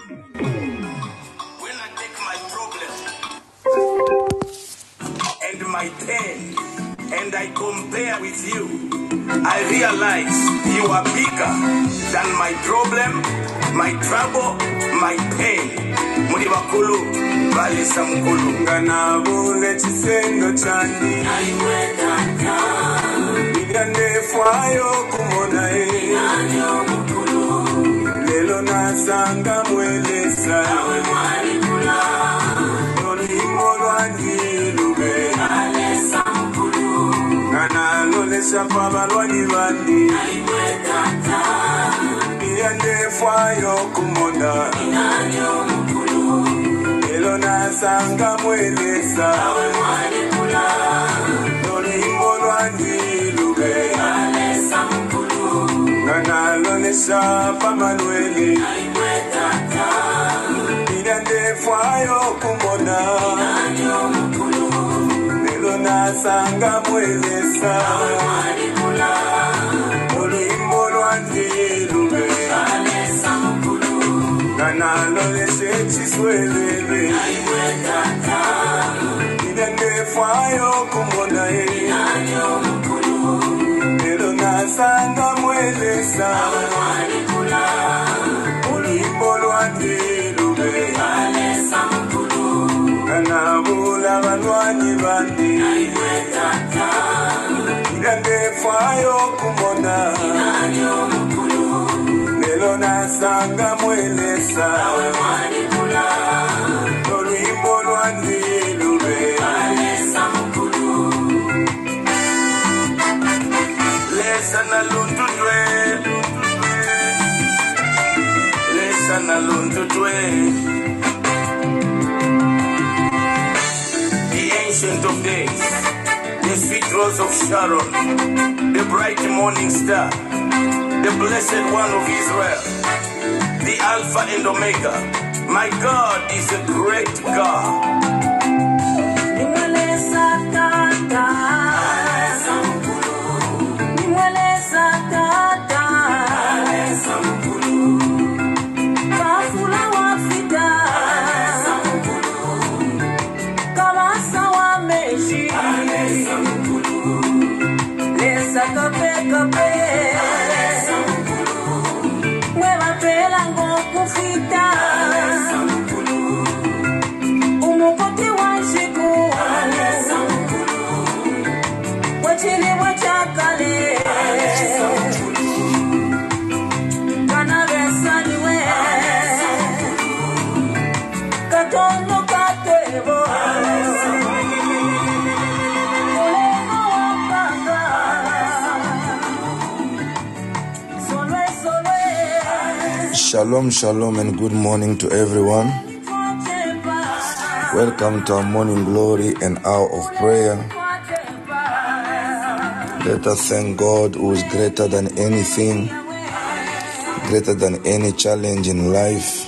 When I take my problems and my pain and I compare with you, I realize you are bigger than my problem, my trouble, my pain. Munibakulu balisa mkulunga nabo nechisengo chani aiweka kama nganefwayo kumona nganyo mkulu lelo nasanga mwelesa awe mwalimula olimolwani lube alesa mkulu nganalolesa pabalwani bandi aiweka kama nganefwayo kumona nganyo mkulu Lona sanga mweleza awe mwani kula Loni mwani lube Alesa mkulu Ngana lonesha pamanwele Aimwe tata Minande fwayo kumona Minanyo mkulu Lona sanga mweleza awe mwani kula Loni mwani lube Alesa mkulu Ngana loneshe chiswele Fire kumona inanyo mkulu Nero nasanga mwelesa Awanikula Ulimbolo antilube Alesa mkulu Nanabula vanwani vandi Naimwe tata Nande fire kumona inanyo mkulu Nero nasanga mwelesa Awanikula Ulimbolo antilube Lesana Lundutwe. The ancient of days, the sweet rose of Sharon, the bright morning star, the blessed one of Israel, the Alpha and Omega. My God is a great God. Shalom, shalom, and good morning to everyone. Welcome to our morning glory and hour of prayer. Let us thank God who is greater than anything, greater than any challenge in life.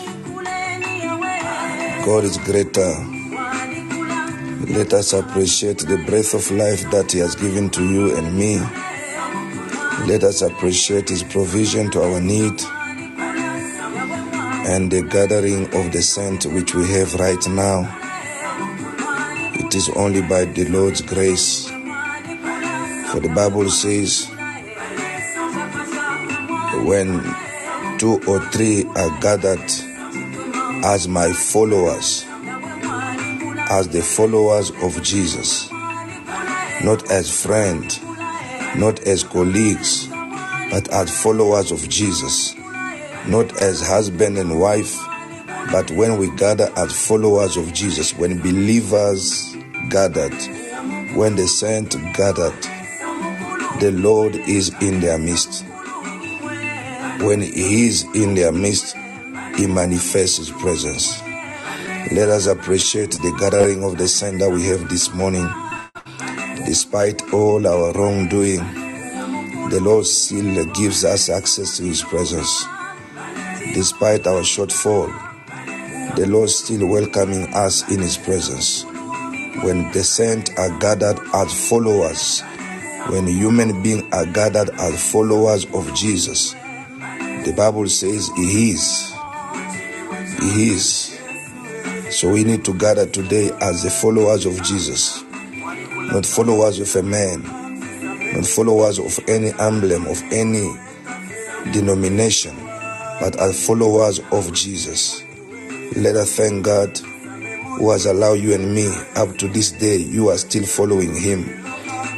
God is greater. Let us appreciate the breath of life that He has given to you and me. Let us appreciate His provision to our need. And the gathering of the saints which we have right now, it is only by the Lord's grace. For the Bible says, when two or three are gathered as my followers, as the followers of Jesus, not as friends, not as colleagues, but as followers of Jesus. Not as husband and wife, but when we gather as followers of Jesus, when believers gathered, when the saints gathered, the Lord is in their midst. When He is in their midst, He manifests His presence. Let us appreciate the gathering of the saints that we have this morning. Despite all our wrongdoing, the Lord still gives us access to His presence. Despite our shortfall, the Lord is still welcoming us in His presence. When the saints are gathered as followers, when human beings are gathered as followers of Jesus, the Bible says He is. He is. So we need to gather today as the followers of Jesus, not followers of a man, not followers of any emblem, of any denomination, but as followers of Jesus. Let us thank God who has allowed you and me up to this day. You are still following him.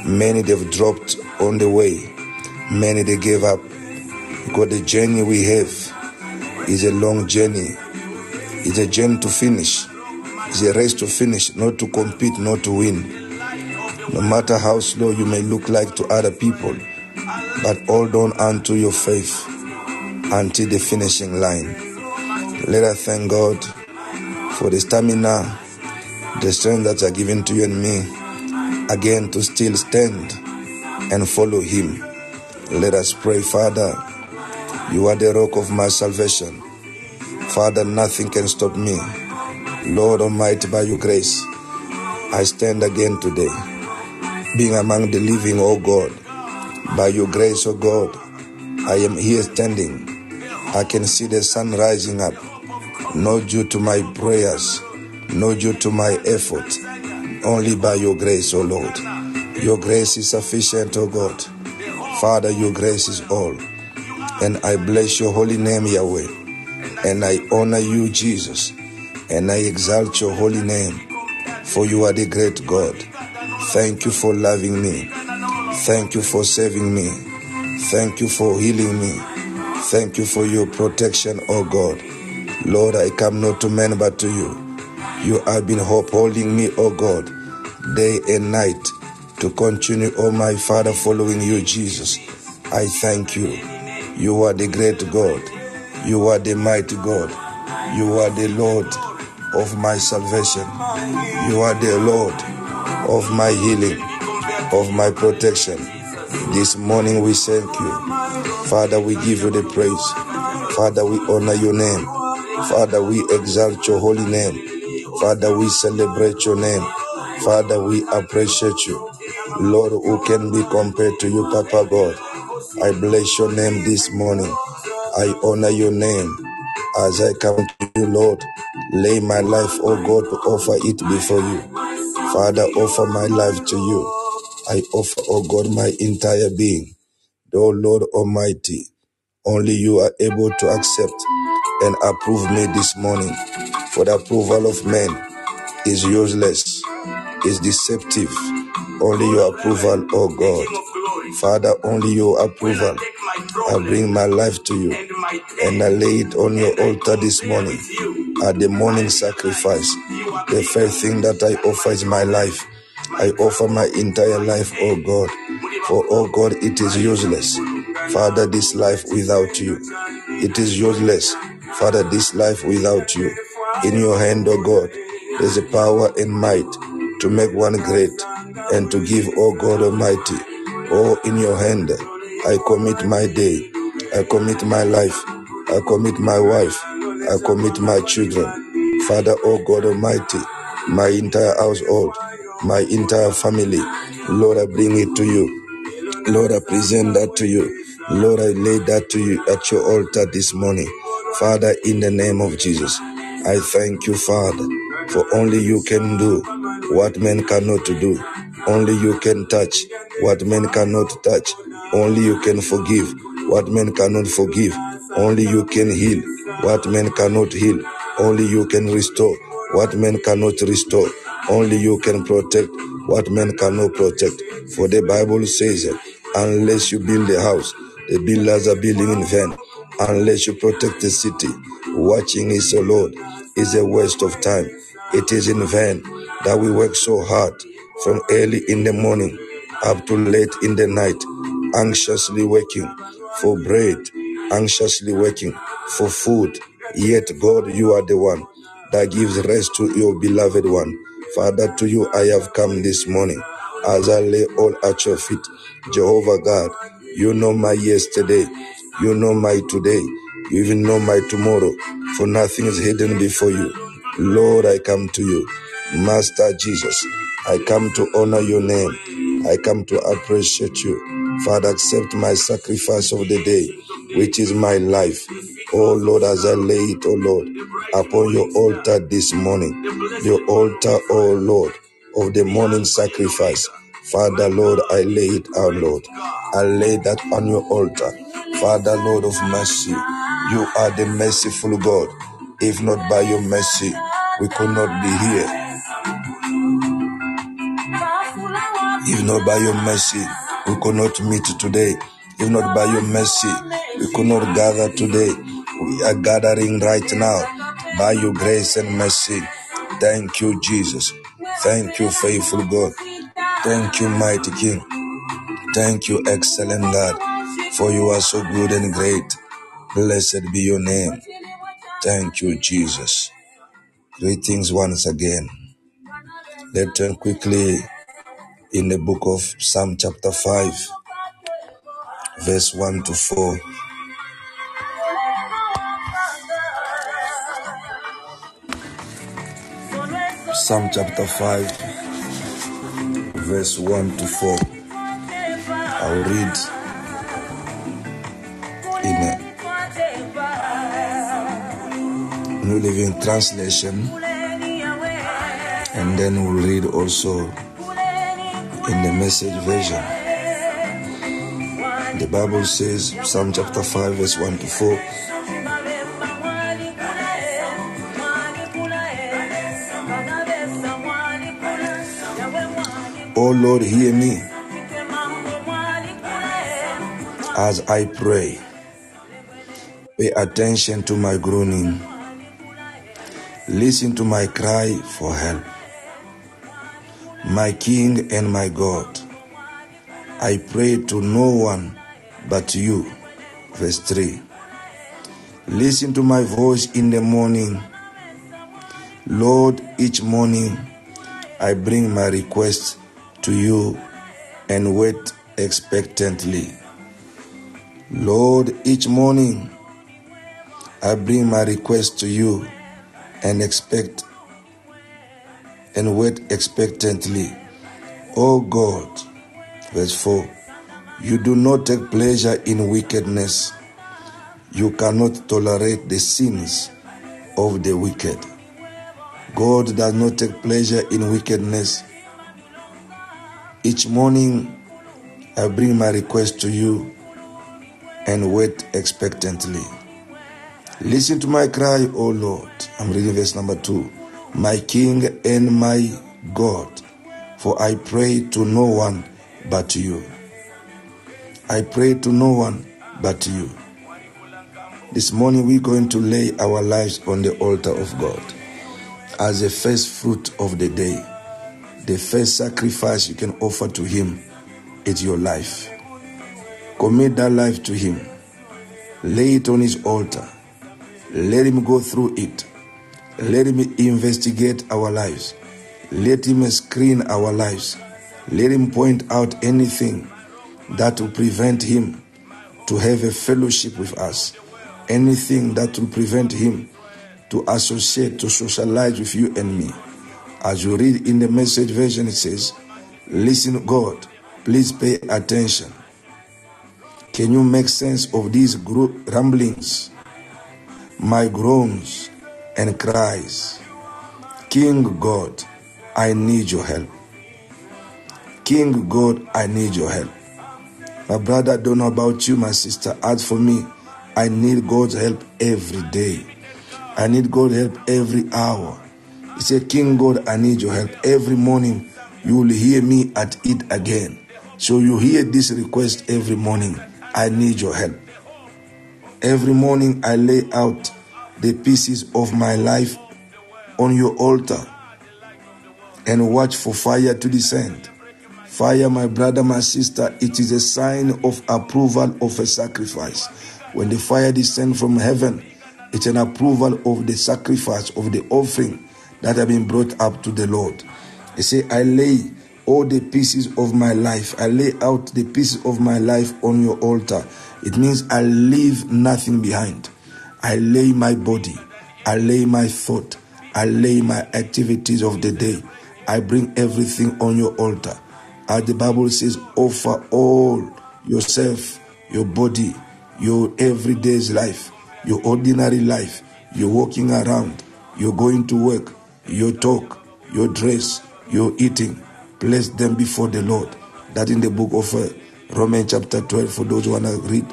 Many they've dropped on the way. Many they gave up. Because the journey we have is a long journey. It's a journey to finish. It's a race to finish, not to compete, not to win. No matter how slow you may look like to other people, but hold on unto your faith until the finishing line. Let us thank God for the stamina, the strength that are given to you and me, again to still stand and follow him. Let us pray. Father, you are the rock of my salvation. Father, nothing can stop me. Lord Almighty, by your grace, I stand again today, being among the living, O God. By your grace, O God, I am here standing. I can see the sun rising up. Not due to my prayers, not due to my effort, only by your grace, O Lord. Your grace is sufficient, O God. Father, your grace is all. And I bless your holy name, Yahweh. And I honor you, Jesus. And I exalt your holy name, for you are the great God. Thank you for loving me. Thank you for saving me. Thank you for healing me. Thank you for your protection, O God. Lord, I come not to men but to you. You have been upholding me, O God, day and night to continue, O my Father, following you, Jesus. I thank you. You are the great God. You are the mighty God. You are the Lord of my salvation. You are the Lord of my healing, of my protection. This morning we thank you. Father, we give you the praise. Father, we honor your name. Father, we exalt your holy name. Father, we celebrate your name. Father, we appreciate you. Lord, who can be compared to you, Papa God? I bless your name this morning. I honor your name. As I come to you, Lord, lay my life, O God, to offer it before you. Father, offer my life to you. I offer, O God, my entire being. Though, Lord Almighty, only you are able to accept and approve me this morning. For the approval of men is useless, is deceptive. Only your approval, O God. Father, only your approval. I bring my life to you, and I lay it on your altar this morning at the morning sacrifice. The first thing that I offer is my life. I offer my entire life, O God. For, O God, it is useless, Father, this life without you. It is useless, Father, this life without you. In your hand, O God, there's a power and might to make one great and to give, O God Almighty. Oh, in your hand, I commit my day. I commit my life. I commit my wife. I commit my children. Father, O God Almighty, my entire household, my entire family, Lord, I bring it to you. Lord, I present that to you. Lord, I lay that to you at your altar this morning. Father, in the name of Jesus, I thank you, Father, for only you can do what men cannot do. Only you can touch what men cannot touch. Only you can forgive what men cannot forgive. Only you can heal what men cannot heal. Only you can restore what men cannot restore. Only you can protect what men cannot protect. For the Bible says, unless you build a house, the builders are building in vain. Unless you protect the city, watching is, O Lord, is a waste of time. It is in vain that we work so hard from early in the morning up to late in the night, anxiously working for bread, anxiously working for food. Yet, God, you are the one that gives rest to your beloved one. Father, to you I have come this morning as I lay all at your feet. Jehovah God, you know my yesterday. You know my today. You even know my tomorrow, for nothing is hidden before you. Lord, I come to you. Master Jesus, I come to honor your name. I come to appreciate you. Father, accept my sacrifice of the day, which is my life. Oh Lord, as I lay it, oh Lord, upon your altar this morning, your altar, oh Lord, of the morning sacrifice. Father, Lord, I lay it out, Lord. I lay that on your altar. Father, Lord of mercy, you are the merciful God. If not by your mercy, we could not be here. If not by your mercy, we could not meet today. If not by your mercy, we could not gather today. We are gathering right now by your grace and mercy. Thank you, Jesus. Thank you, faithful God. Thank you, mighty King. Thank you, excellent God, for you are so good and great. Blessed be your name. Thank you, Jesus. Greetings once again. Let's turn quickly in the book of Psalm chapter 5, verse 1 to 4. Psalm chapter 5, verse 1 to 4. I'll read in a New Living Translation, and then we'll read also in the Message version. The Bible says, Psalm chapter 5, verse 1 to 4. O Lord, hear me as I pray. Pay attention to my groaning. Listen to my cry for help. My King and my God, I pray to no one but you. Verse 3. Listen to my voice in the morning. Lord, each morning I bring my request to you and wait expectantly. Lord, each morning I bring my request to you and wait expectantly. O God, verse 4, you do not take pleasure in wickedness. You cannot tolerate the sins of the wicked. God does not take pleasure in wickedness. Each morning, I bring my request to you and wait expectantly. Listen to my cry, O Lord. I'm reading verse number 2. My King and my God, for I pray to no one but you. I pray to no one but you. This morning, we're going to lay our lives on the altar of God as a first fruit of the day. The first sacrifice you can offer to him is your life. Commit that life to him. Lay it on his altar. Let him go through it. Let him investigate our lives. Let him screen our lives. Let him point out anything that will prevent him to have a fellowship with us. Anything that will prevent him to associate, to socialize with you and me. As you read in the Message version, it says, listen, God, please pay attention. Can you make sense of these ramblings, my groans and cries? King God, I need your help. King God, I need your help. My brother, I don't know about you, my sister. As for me, I need God's help every day. I need God's help every hour. He said, King God, I need your help. Every morning, you will hear me at it again. So you hear this request every morning. I need your help. Every morning, I lay out the pieces of my life on your altar and watch for fire to descend. Fire, my brother, my sister, it is a sign of approval of a sacrifice. When the fire descends from heaven, it's an approval of the sacrifice, of the offering that have been brought up to the Lord. He said, I lay all the pieces of my life. I lay out the pieces of my life on your altar. It means I leave nothing behind. I lay my body. I lay my thought. I lay my activities of the day. I bring everything on your altar. As the Bible says, offer all yourself, your body, your everyday's life. your ordinary life, your walking around, your going to work, your talk, your dress, your eating, place them before the Lord. That in the book of Romans chapter 12, for those who want to read,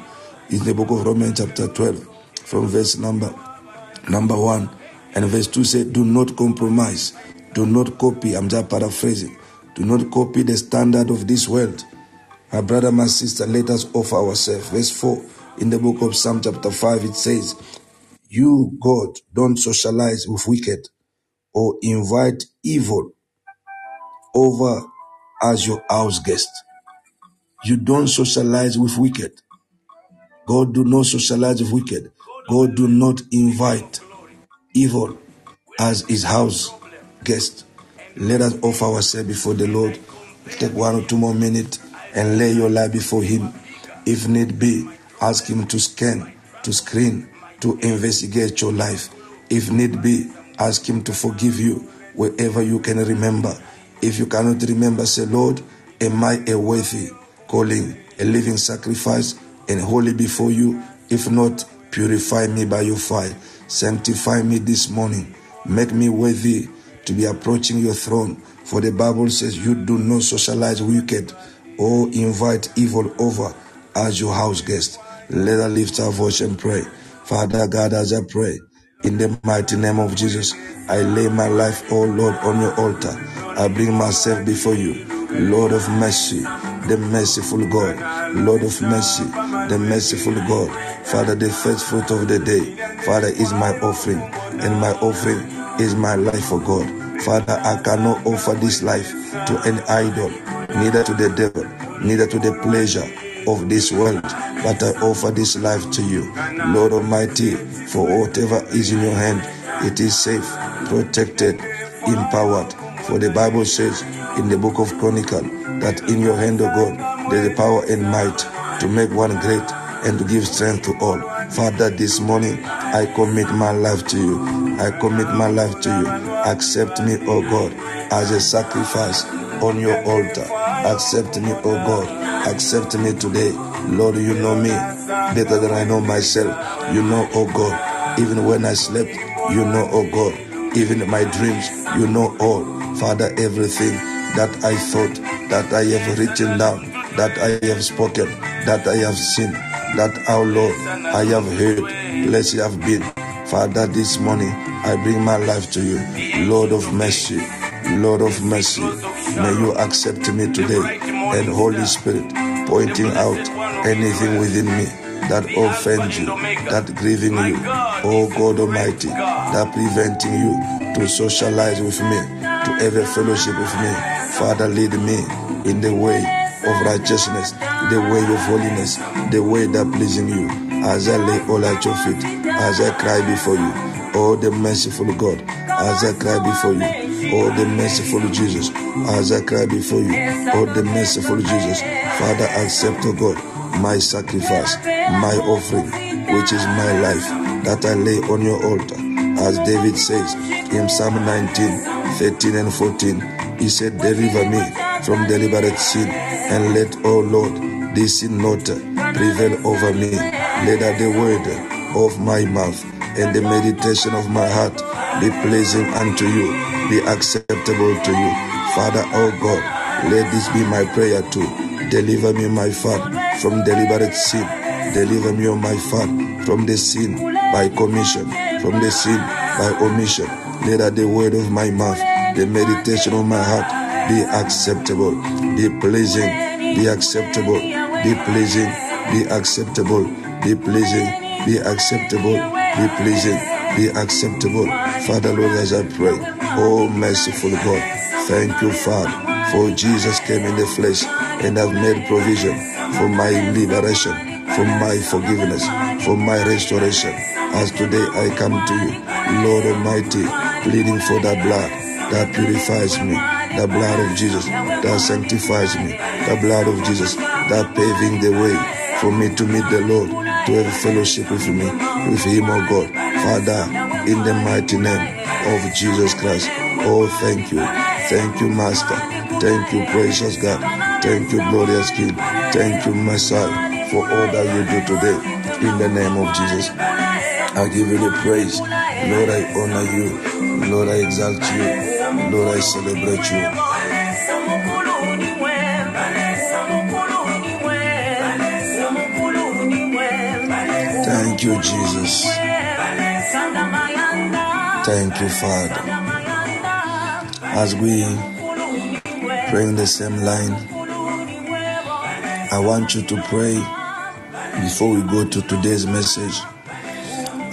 in the book of Romans chapter 12, from verse number 1 and verse 2 said, do not compromise, do not copy, I'm just paraphrasing, do not copy the standard of this world. My brother, my sister, let us offer ourselves. Verse 4, in the book of Psalm chapter 5, it says, you, God, don't socialize with wicked or invite evil over as your house guest. You don't socialize with wicked. God do not socialize with wicked. God do not invite evil as his house guest. Let us offer ourselves before the Lord. Take 1 or 2 more minutes and lay your life before him. If need be, ask him to scan, to screen, to investigate your life. If need be, ask him to forgive you wherever you can remember. If you cannot remember, say, Lord, am I a worthy calling, a living sacrifice, and holy before you? If not, purify me by your fire. Sanctify me this morning. Make me worthy to be approaching your throne. For the Bible says you do not socialize wicked or invite evil over as your house guest. Let us lift our voice and pray. Father God, as I pray, in the mighty name of Jesus, I lay my life, oh Lord, on your altar. I bring myself before you. Lord of mercy, the merciful God. Lord of mercy, the merciful God. Father, the first fruit of the day, Father, is my offering, and my offering is my life for God. Father, I cannot offer this life to an idol, neither to the devil, neither to the pleasure of this world, but I offer this life to you, Lord Almighty, for whatever is in your hand, it is safe, protected, empowered. For the Bible says in the book of Chronicles that in your hand, O God, there is power and might to make one great and to give strength to all. Father, this morning, I commit my life to you. I commit my life to you. Accept me, O God, as a sacrifice on your altar. Accept me, O God. Accept me today. Lord, you know me better than I know myself. You know, O God, even when I slept, you know, O God, even in my dreams, you know all. Father, everything that I thought, that I have written down, that I have spoken, that I have seen, that our Lord, I have heard, blessed I have been. Father, this morning, I bring my life to you. Lord of mercy, Lord of mercy, may you accept me today. And Holy Spirit, pointing out anything within me that offends you, that grieving you, oh God Almighty, that preventing you to socialize with me, to have a fellowship with me. Father, lead me in the way of righteousness, the way of holiness, the way that pleasing you, as I lay all at your feet, as I cry before you, oh the merciful God, as I cry before you. Oh, the merciful Jesus, as I cry before you. Oh, the merciful Jesus, Father, accept, O God, my sacrifice, my offering, which is my life, that I lay on your altar. As David says in Psalm 19, 13 and 14, he said, deliver me from deliberate sin, and let, O Lord, this sin not prevail over me. Let the word of my mouth and the meditation of my heart be pleasing unto you, be acceptable to you. Father, oh God, let this be my prayer too. Deliver me, my Father, from deliberate sin. Deliver me, oh my Father, from the sin by commission, from the sin by omission. Let the word of my mouth, the meditation of my heart, be acceptable, be pleasing, be acceptable, be pleasing, be acceptable, be pleasing, be acceptable, be pleasing, be acceptable. Father, Lord, as I pray, oh merciful God, thank you, Father, for Jesus came in the flesh and have made provision for my liberation, for my forgiveness, for my restoration. As today I come to you, Lord Almighty, pleading for the blood that purifies me, the blood of Jesus that sanctifies me, the blood of Jesus that paving the way for me to meet the Lord, to have fellowship with me, with him, oh God. Father, in the mighty name of Jesus Christ. Oh, thank you. Thank you, Master. Thank you, precious God. Thank you, glorious King. Thank you, Messiah, for all that you do today. In the name of Jesus. I give you the praise. Lord, I honor you. Lord, I exalt you. Lord, I celebrate you. Thank you, Jesus. Thank you, Father. As we pray in the same line, I want you to pray before we go to today's message.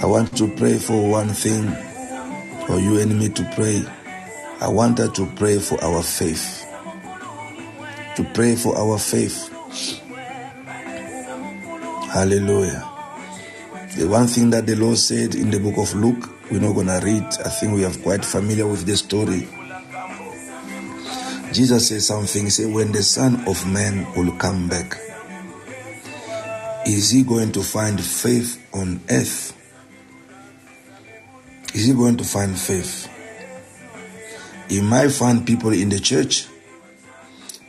I want to pray for one thing, for you and me to pray. I want her to pray for our faith. To pray for our faith. Hallelujah. The one thing that the Lord said in the book of Luke, we're not going to read. I think we are quite familiar with the story. Jesus said something. He said, when the Son of Man will come back, is he going to find faith on earth? Is he going to find faith? He might find people in the church,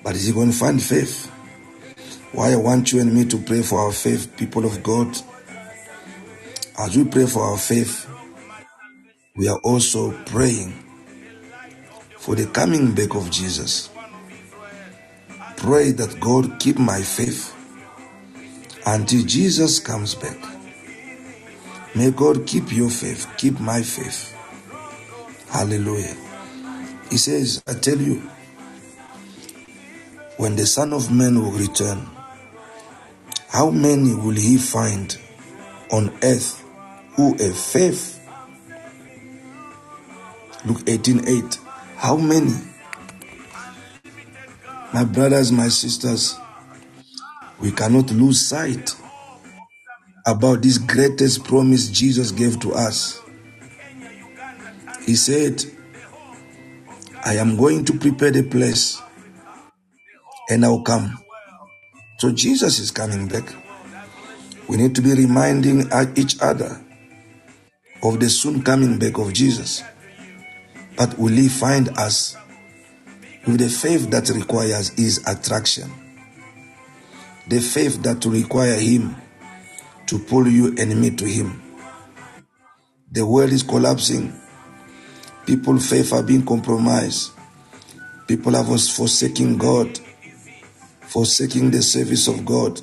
but is he going to find faith? Why I want you and me to pray for our faith, people of God. As we pray for our faith, we are also praying for the coming back of Jesus. Pray that God keep my faith until Jesus comes back. May God keep your faith, keep my faith. Hallelujah. He says, I tell you, when the Son of Man will return, how many will he find on earth who have faith? Luke 18:8. How many? My brothers, my sisters, we cannot lose sight about this greatest promise Jesus gave to us. He said, I am going to prepare the place and I will come. So Jesus is coming back. We need to be reminding each other of the soon coming back of Jesus. But will he find us with the faith that requires his attraction? The faith that requires him to pull you and me to him. The world is collapsing. People's faith are being compromised. People are forsaking God, forsaking the service of God,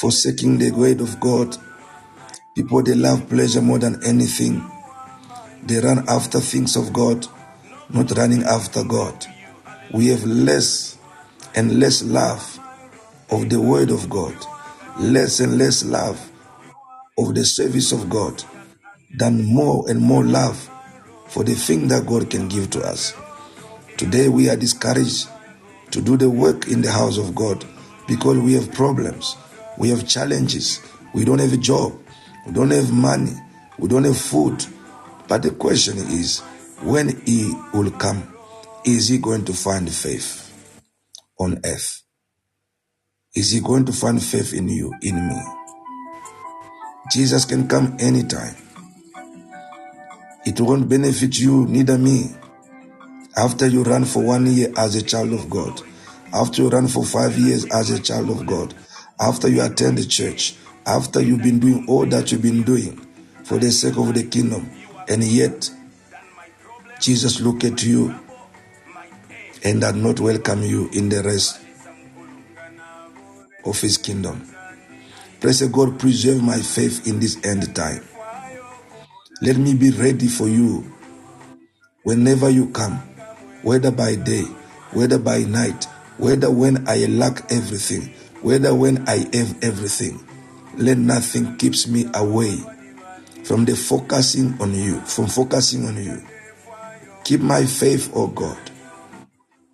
forsaking the word of God. People, they love pleasure more than anything. They run after things of God, not running after God. We have less and less love of the word of God, less and less love of the service of God, than more and more love for the thing that God can give to us. Today we are discouraged to do the work in the house of God because we have problems. We have challenges. We don't have a job. We don't have money. We don't have food. But the question is, when he will come, is he going to find faith on earth? Is he going to find faith in you, in me? Jesus can come anytime. It won't benefit you, neither me. After you run for 1 year as a child of God, after you run for 5 years as a child of God, after you attend the church, after you've been doing all that you've been doing for the sake of the kingdom, and yet Jesus look at you and does not welcome you in the rest of his kingdom. Pray, say, God, preserve my faith in this end time. Let me be ready for you whenever you come, whether by day, whether by night, whether when I lack everything, whether when I have everything. Let nothing keeps me away from the focusing on you, from focusing on you. Keep my faith, oh God.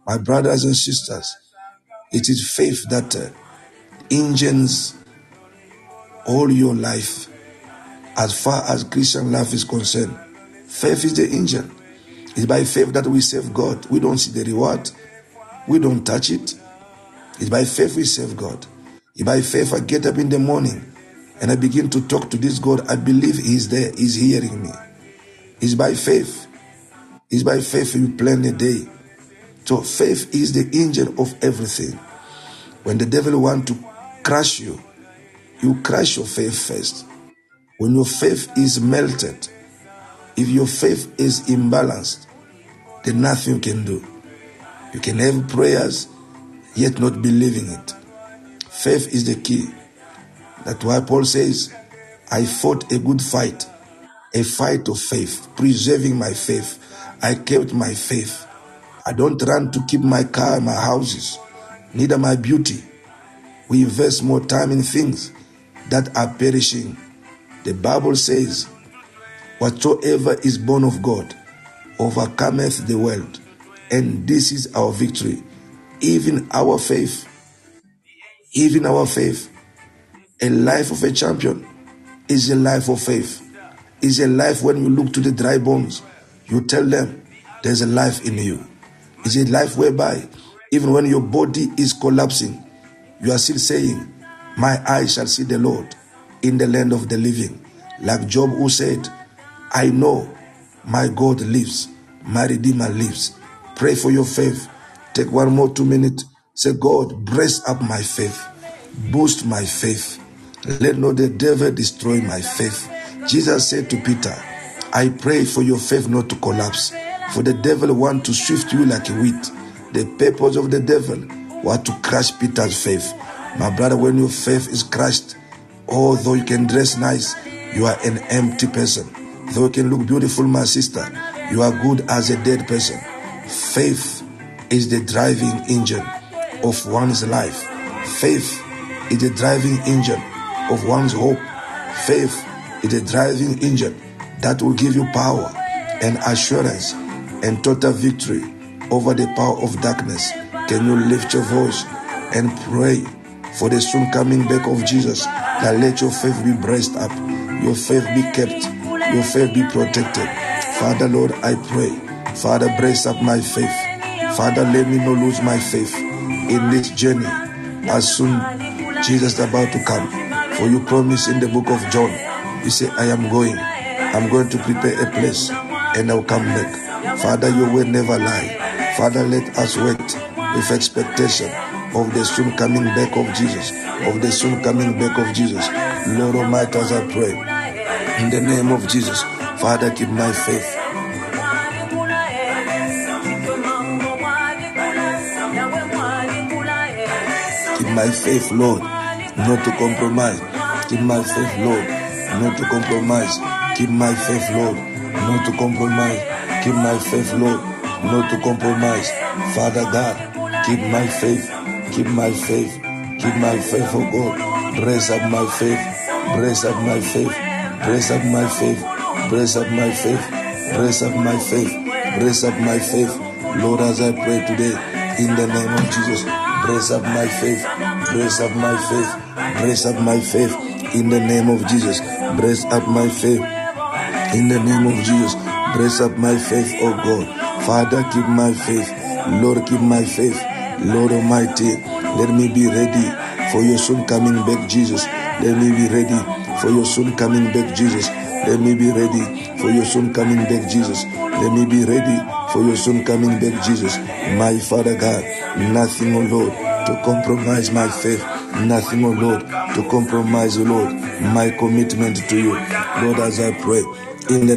My brothers and sisters, it is faith that engines all your life as far as Christian life is concerned. Faith is the engine. It's by faith that we serve God. We don't see the reward. We don't touch it. It's by faith we serve God. It's by faith I get up in the morning and I begin to talk to this God. I believe he's there. He's hearing me. It's by faith. It's by faith you plan the day. So faith is the engine of everything. When the devil wants to crush you, you crush your faith first. When your faith is melted, if your faith is imbalanced, then nothing you can do. You can have prayers, yet not believing it. Faith is the key. That's why Paul says, I fought a good fight, a fight of faith, preserving my faith. I kept my faith. I don't run to keep my car and my houses, neither my beauty. We invest more time in things that are perishing. The Bible says, whatsoever is born of God overcometh the world. And this is our victory, even our faith. Even our faith. A life of a champion is a life of faith. Is a life when you look to the dry bones, you tell them there's a life in you. It's a life whereby even when your body is collapsing, you are still saying, my eyes shall see the Lord in the land of the living. Like Job, who said, I know my God lives, my Redeemer lives. Pray for your faith. Take 2 minutes. Say, God, brace up my faith. Boost my faith. Let not the devil destroy my faith. Jesus said to Peter, I pray for your faith not to collapse, for the devil wants to shift you like a wheat. The purpose of the devil was to crush Peter's faith. My brother, when your faith is crushed, although you can dress nice, you are an empty person. Though you can look beautiful, my sister, you are good as a dead person. Faith is the driving engine of one's life. Faith is the driving engine of one's hope. Faith is a driving engine that will give you power and assurance and total victory over the power of darkness. Can you lift your voice and pray for the soon coming back of Jesus? That let your faith be braced up, your faith be kept, your faith be protected. Father, Lord, I pray. Father, brace up my faith. Father, let me not lose my faith in this journey as soon Jesus is about to come. For you promise in the book of John, you say, I am going. I'm going to prepare a place and I'll come back. Father, your word never lie. Father, let us wait with expectation of the soon coming back of Jesus. Of the soon coming back of Jesus. Lord Almighty, as I pray, in the name of Jesus, Father, keep my faith. Keep my faith, Lord, not to compromise. Keep my faith, Lord, not to compromise. Keep my faith, Lord, not to compromise. Keep my faith, Lord, not to compromise. Father God, keep my faith, keep my faith, keep my faith, oh God. Brace up my faith, brace up my faith, brace up my faith, brace up my faith, brace up my faith, brace up my faith. Lord, as I pray today, in the name of Jesus, brace up my faith, brace up my faith, brace up my faith. In the name of Jesus, brace up my faith. In the name of Jesus, brace up my faith, oh God. Father, keep my faith. Lord, keep my faith. Lord Almighty, let me be ready for your soon coming back, Jesus. Let me be ready for your soon coming back, Jesus. Let me be ready for your soon coming back, Jesus. Let me be ready for your soon coming back, Jesus. My Father God, nothing, oh Lord, to compromise my faith. Nothing, oh Lord, to compromise, oh Lord, my commitment to you. Lord, as I pray, in the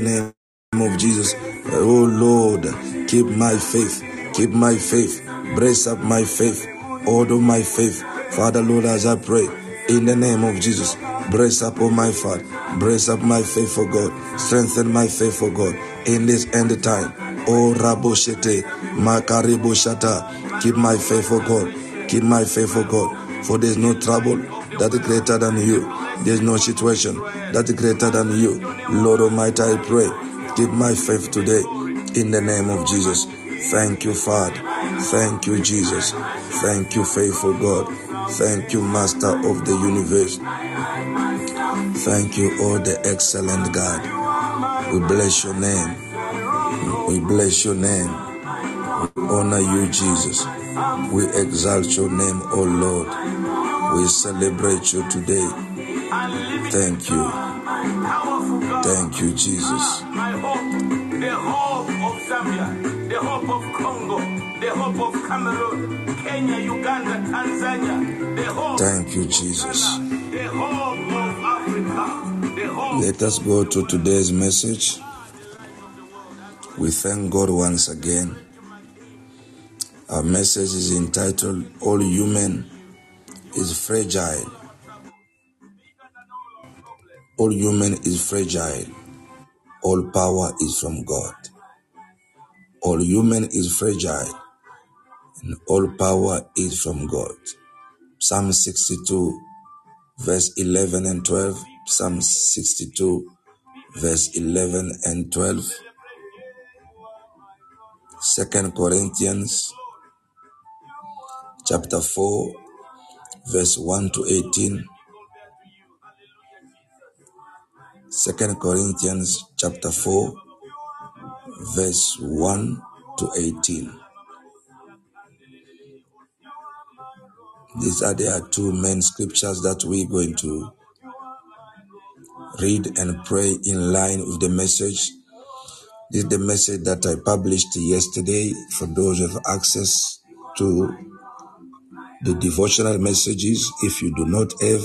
name of Jesus, oh Lord, keep my faith. Keep my faith. Brace up my faith. Order my faith. Father, Lord, as I pray, in the name of Jesus, brace up, oh my Father. Brace up my faith, for God. Strengthen my faith, for God, in this end time. Oh, Raboshete, Makaribo Shata. Keep my faith, for God. Keep my faith, for God. For there's no trouble that is greater than you. There's no situation that is greater than you. Lord Almighty, I pray, keep my faith today in the name of Jesus. Thank you, Father. Thank you, Jesus. Thank you, faithful God. Thank you, Master of the universe. Thank you, oh, the excellent God. We bless your name. We bless your name. We honor you, Jesus. We exalt your name, O Lord. We celebrate you today. Thank you. Thank you, Jesus. The hope of Zambia, the hope of Congo, the hope of Cameroon, Kenya, Uganda, Tanzania, the hope. Thank you, Jesus. The hope of Africa, the hope Let us go to today's message. We thank God once again. Our message is entitled, All Human is Fragile. All human is fragile. All power is from God. All human is fragile, and all power is from God. Psalm 62, verse 11 and 12. Psalm 62, verse 11 and 12. 2 Corinthians chapter 4, verse 1 to 18. 2 Corinthians chapter 4, verse 1 to 18. There are two main scriptures that we're going to read and pray in line with the message. This is the message that I published yesterday for those who have access to the devotional messages. If you do not have,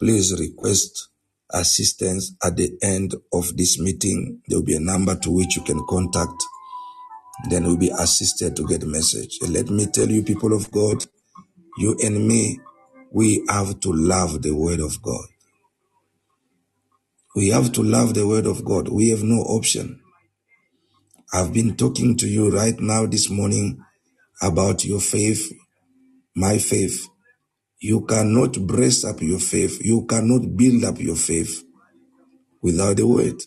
please request assistance at the end of this meeting. There will be a number to which you can contact. Then we'll be assisted to get the message. And let me tell you, people of God, you and me, we have to love the word of God. We have to love the word of God. We have no option. I've been talking to you right now this morning about your faith, my faith. You cannot brace up your faith. You cannot build up your faith without the word.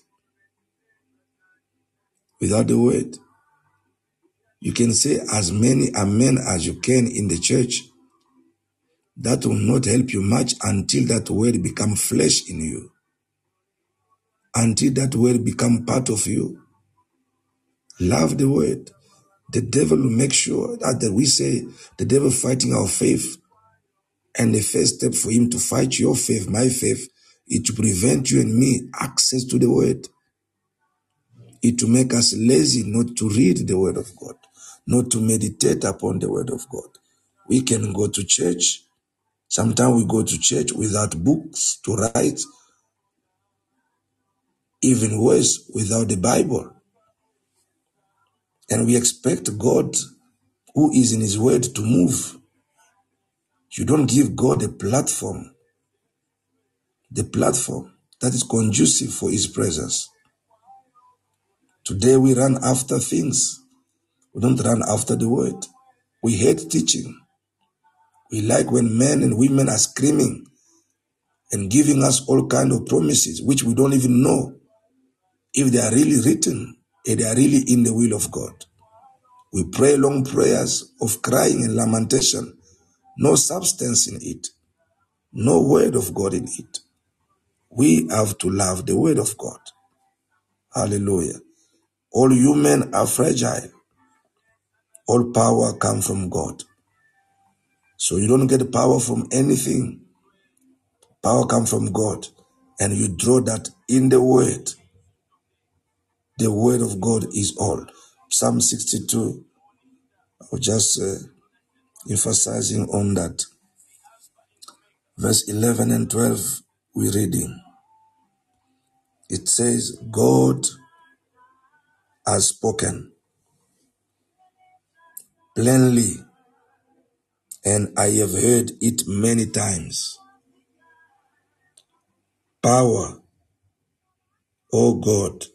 Without the word. You can say as many amen as you can in the church. That will not help you much until that word becomes flesh in you. Until that word become part of you. Love the word. The devil will make sure that we say the devil fighting our faith. And the first step for him to fight your faith, my faith, is to prevent you and me access to the word. It to make us lazy not to read the word of God, not to meditate upon the word of God. We can go to church. Sometimes we go to church without books to write. Even worse, without the Bible. And we expect God, who is in his word, to move. You don't give God a platform. The platform that is conducive for his presence. Today we run after things. We don't run after the word. We hate teaching. We like when men and women are screaming and giving us all kinds of promises which we don't even know if they are really written, if they are really in the will of God. We pray long prayers of crying and lamentation. No substance in it. No word of God in it. We have to love the word of God. Hallelujah. All human are fragile. All power comes from God. So you don't get power from anything. Power comes from God. And you draw that in the word. The word of God is all. Psalm 62. I'm just emphasizing on that. Verse 11 and 12, we're reading. It says, God has spoken plainly, and I have heard it many times. Power, O God,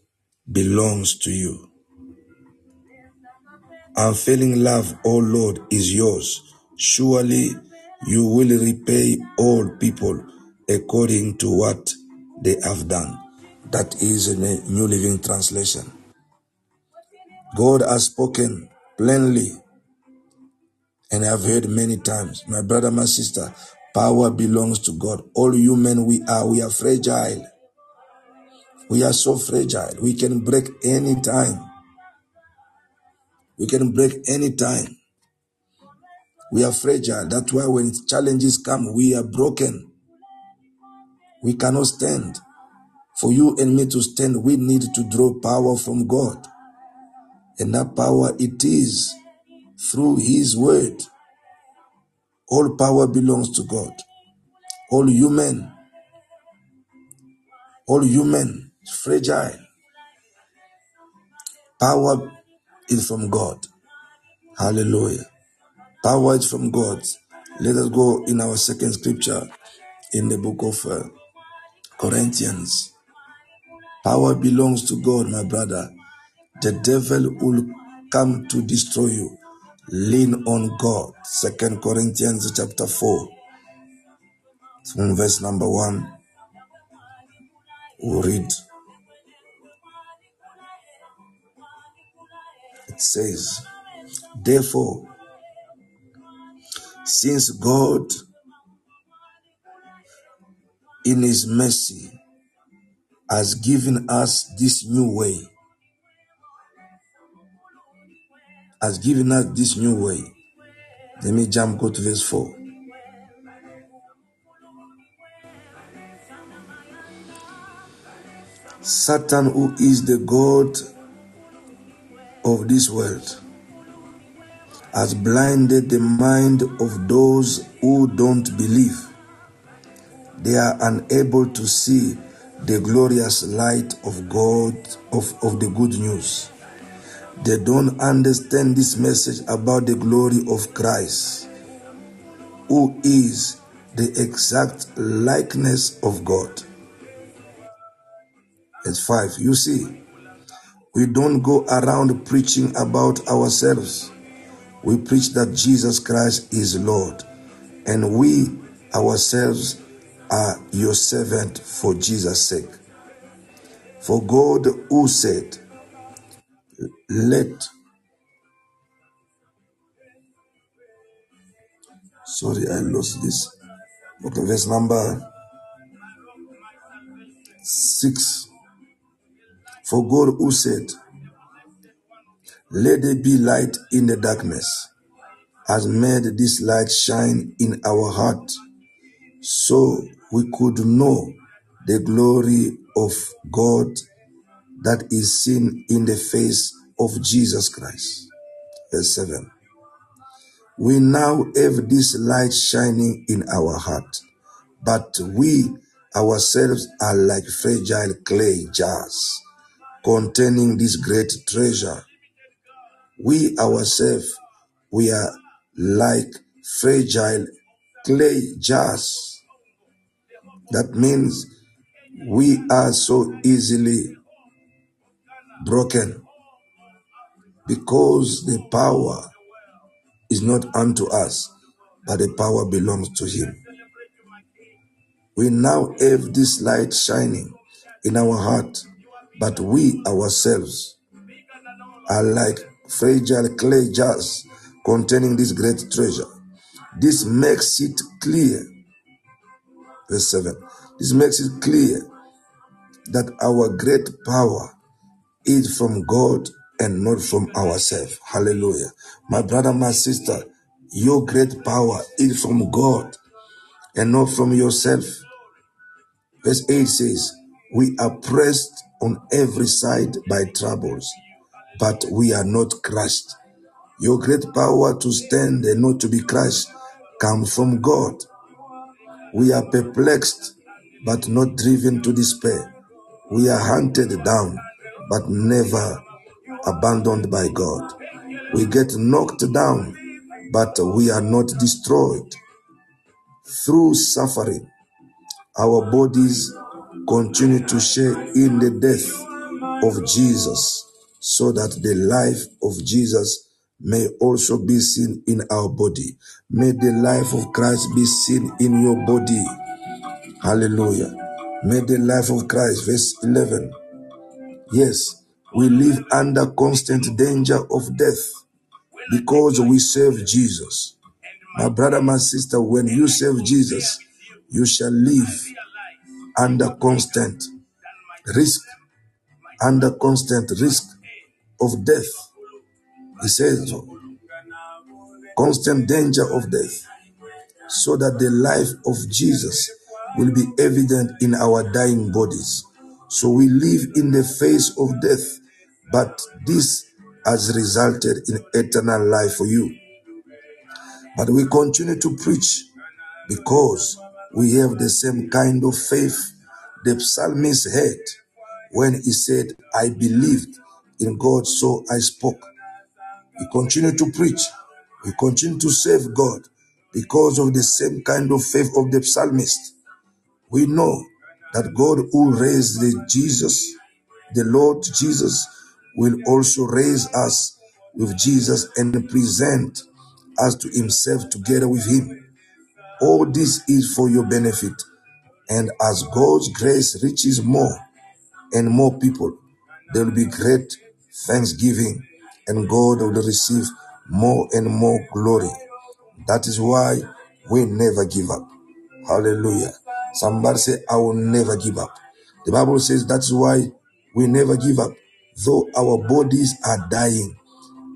belongs to you. Unfailing love, O Lord, is yours. Surely you will repay all people according to what they have done. That is in a New Living Translation. God has spoken plainly, and I've heard many times. My brother, my sister, power belongs to God. All human we are fragile. We are so fragile. We can break any time. We can break any time. We are fragile. That's why when challenges come, we are broken. We cannot stand. For you and me to stand, we need to draw power from God. And that power it is through his word. All power belongs to God. All human all human, fragile. Power is from God. Hallelujah. Power is from God. Let us go in our second scripture in the book of Corinthians. Power belongs to God, my brother. The devil will come to destroy you. Lean on God. 2 Corinthians chapter 4. From verse number 1. We'll read. It says, therefore, since God in his mercy has given us this new way, let me go to verse 4. Satan, who is the God of this world, has blinded the mind of those who don't believe. They are unable to see the glorious light of God, of the good news. They don't understand this message about the glory of Christ, who is the exact likeness of God. Verse 5, you see, we don't go around preaching about ourselves. We preach that Jesus Christ is Lord, and we ourselves are your servant for Jesus' sake. For God, who said, Okay, verse number 6. For God, who said, let there be light in the darkness, has made this light shine in our heart, so we could know the glory of God that is seen in the face of Jesus Christ. Verse 7. We now have this light shining in our heart, but we ourselves are like fragile clay jars containing this great treasure. We ourselves, we are like fragile clay jars. That means we are so easily broken because the power is not unto us, but the power belongs to Him. We now have this light shining in our heart, but we ourselves are like fragile clay jars containing this great treasure. This makes it clear, verse 7, this makes it clear that our great power is from God and not from ourselves. Hallelujah. My brother, my sister, your great power is from God and not from yourself. Verse 8 says, we are pressed on every side by troubles, but we are not crushed. Your great power to stand and not to be crushed comes from God. We are perplexed, but not driven to despair. We are hunted down, but never abandoned by God. We get knocked down, but we are not destroyed. Through suffering, our bodies continue to share in the death of Jesus, so that the life of Jesus may also be seen in our body. May the life of Christ be seen in your body. Hallelujah. May the life of Christ, verse 11. Yes, we live under constant danger of death because we serve Jesus. My brother, my sister, when you serve Jesus, you shall live under constant risk, of death. He says so. Constant danger of death, so that the life of Jesus will be evident in our dying bodies. So we live in the face of death, but this has resulted in eternal life for you. But we continue to preach because we have the same kind of faith the psalmist heard when he said, I believed in God, so I spoke. We continue to preach. We continue to serve God because of the same kind of faith of the psalmist. We know that God who raised Jesus, the Lord Jesus, will also raise us with Jesus and present us to himself together with him. All this is for your benefit. And as God's grace reaches more and more people, there will be great thanksgiving, and God will receive more and more glory. That is why we never give up. Hallelujah. Somebody say, I will never give up. The Bible says that's why we never give up. Though our bodies are dying,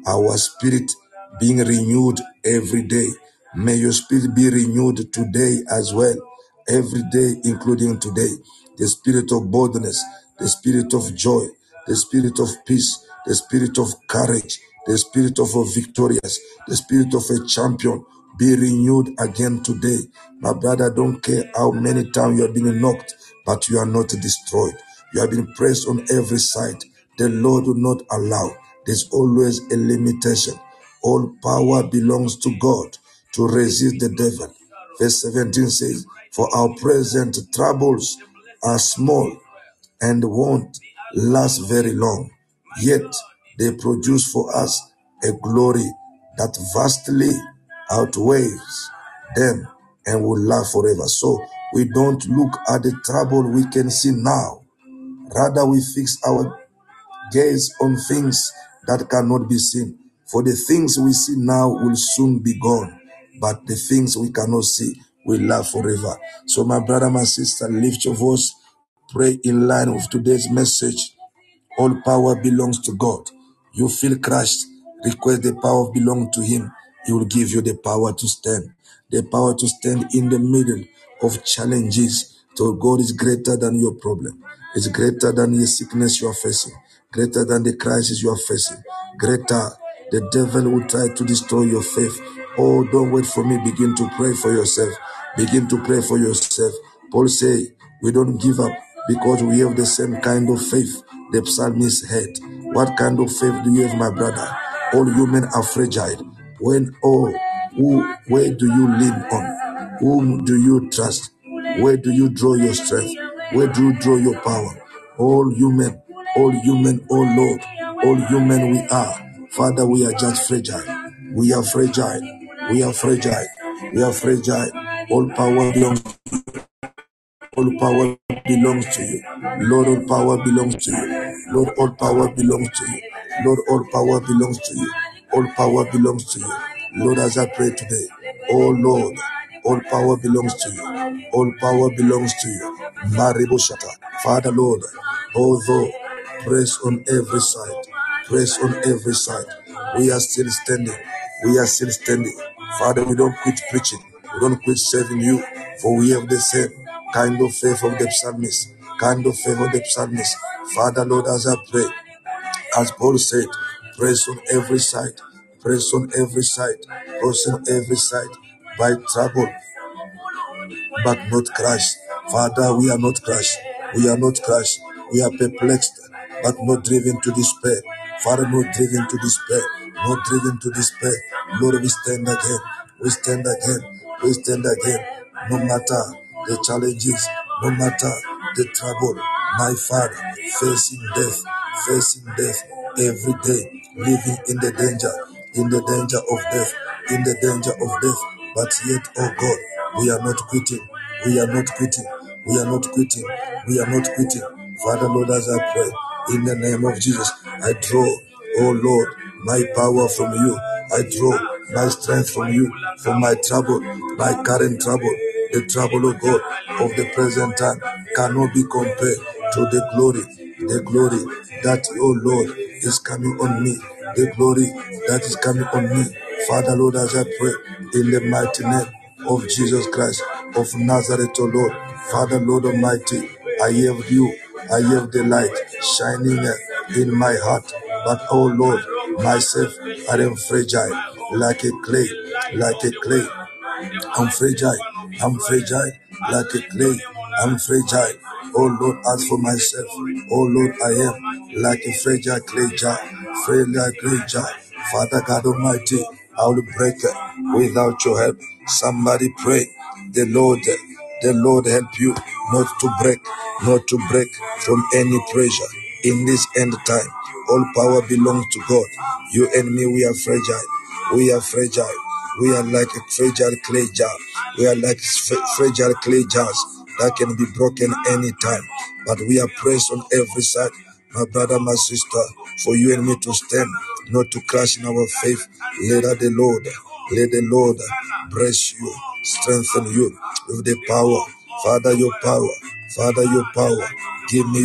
our spirit being renewed every day. May your spirit be renewed today as well. Every day, including today. The spirit of boldness, the spirit of joy, the spirit of peace, the spirit of courage, the spirit of a victorious, the spirit of a champion, be renewed again today. My brother, don't care how many times you have been knocked, but you are not destroyed. You have been pressed on every side. The Lord will not allow. There's always a limitation. All power belongs to God to resist the devil. Verse 17 says, for our present troubles are small and won't last very long. Yet they produce for us a glory that vastly outweighs them and will last forever. So we don't look at the trouble we can see now. Rather, we fix our gaze on things that cannot be seen. For the things we see now will soon be gone. But the things we cannot see will last forever. So my brother, my sister, lift your voice. Pray in line with today's message. All power belongs to God. You feel crushed. Request the power belong to him. He will give you the power to stand. The power to stand in the middle of challenges. So God is greater than your problem. It's greater than the sickness you are facing. Greater than the crisis you are facing. Greater. The devil will try to destroy your faith. Oh, don't wait for me. Begin to pray for yourself. Begin to pray for yourself. Paul said, we don't give up because we have the same kind of faith the psalmist had. What kind of faith do you have, my brother? All human are fragile. Where do you lean on? Whom do you trust? Where do you draw your strength? Where do you draw your power? All human, oh Lord, all human we are. Father, we are just fragile. We are fragile. We are fragile. We are fragile. All power belongs to you. All power belongs to you. Lord, all power belongs to you. Lord, all power belongs to you. Lord, all power belongs to you. All power belongs to you. Lord, as I pray today, oh Lord, all power belongs to you. All power belongs to you. Mariboshata. Father, Lord, although press on every side, press on every side, we are still standing. We are still standing. Father, we don't quit preaching. We don't quit serving you, for we have the same kind of faith of the psalmist. Kind of faith of the psalmist. Father, Lord, as I pray, as Paul said, press on every side, press on every side, press on every side, by trouble, but not crushed. Father, we are not crushed, we are not crushed, we are perplexed, but not driven to despair. Father, not driven to despair, not driven to despair. Lord, we stand again, we stand again, we stand again, no matter the challenges, no matter the trouble, my Father, facing death every day. Living in the danger of death, in the danger of death. But yet, oh God, we are not quitting. We are not quitting. We are not quitting. We are not quitting. Father, Lord, as I pray, in the name of Jesus, I draw, oh Lord, my power from you. I draw my strength from you, from my trouble, my current trouble. The trouble, oh God, of the present time cannot be compared to the glory that, oh Lord, is coming on me, the glory that is coming on me. Father, Lord, as I pray, in the mighty name of Jesus Christ of Nazareth, O Lord, Father, Lord Almighty, I have you, I have the light shining in my heart, but, oh Lord, myself, I am fragile, like a clay, like a clay. I'm fragile, like a clay, I'm fragile, Oh Lord, as for myself, oh Lord, I am like a fragile clay jar, Father God Almighty, I will break it without your help. Somebody pray, the Lord help you not to break from any pressure in this end time. All power belongs to God. You and me, we are fragile. We are like a fragile clay jar. We are like fragile clay jars that can be broken anytime. But we are pressed on every side, my brother, my sister, for you and me to stand, not to crash in our faith. Let the Lord bless you, strengthen you with the power. Father, your power. Give me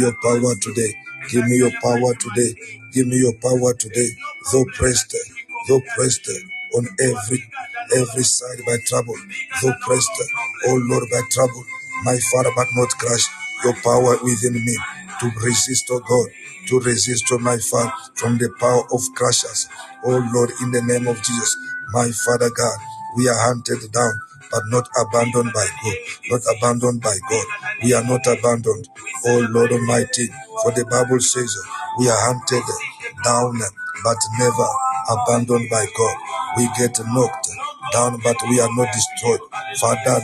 your power today. Though pressed on every side by trouble, though pressed, oh Lord, by trouble, my Father, but not crash. Your power within me to resist, oh God, to resist, oh my Father, from the power of crashers. Oh Lord, in the name of Jesus, my Father God, we are hunted down, but not abandoned by God. We are not abandoned, oh Lord Almighty, for the Bible says we are hunted down, but never abandoned by God. We get knocked down, but we are not destroyed. Father,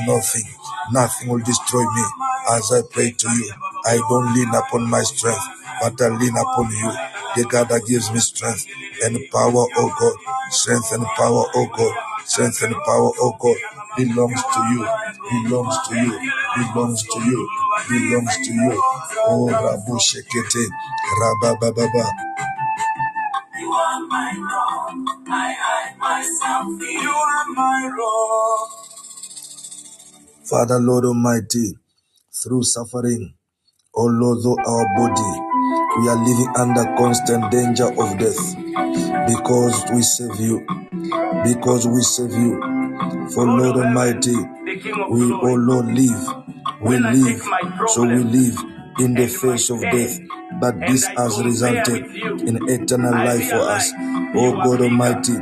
nothing will destroy me. As I pray to you, I don't lean upon my strength, but I lean upon you, the God that gives me strength and power, oh God. Strength and power, oh God, belongs to you. Oh, Rabu Shekete, Rabba Baba. You are my rock, I hide myself, you are my rock. Father, Lord Almighty, through suffering, oh Lord, though our body, we are living under constant danger of death, because we serve you. For Lord Almighty, we, oh Lord, live, so we live in the face of death, but this has resulted in eternal life for us. Oh God Almighty,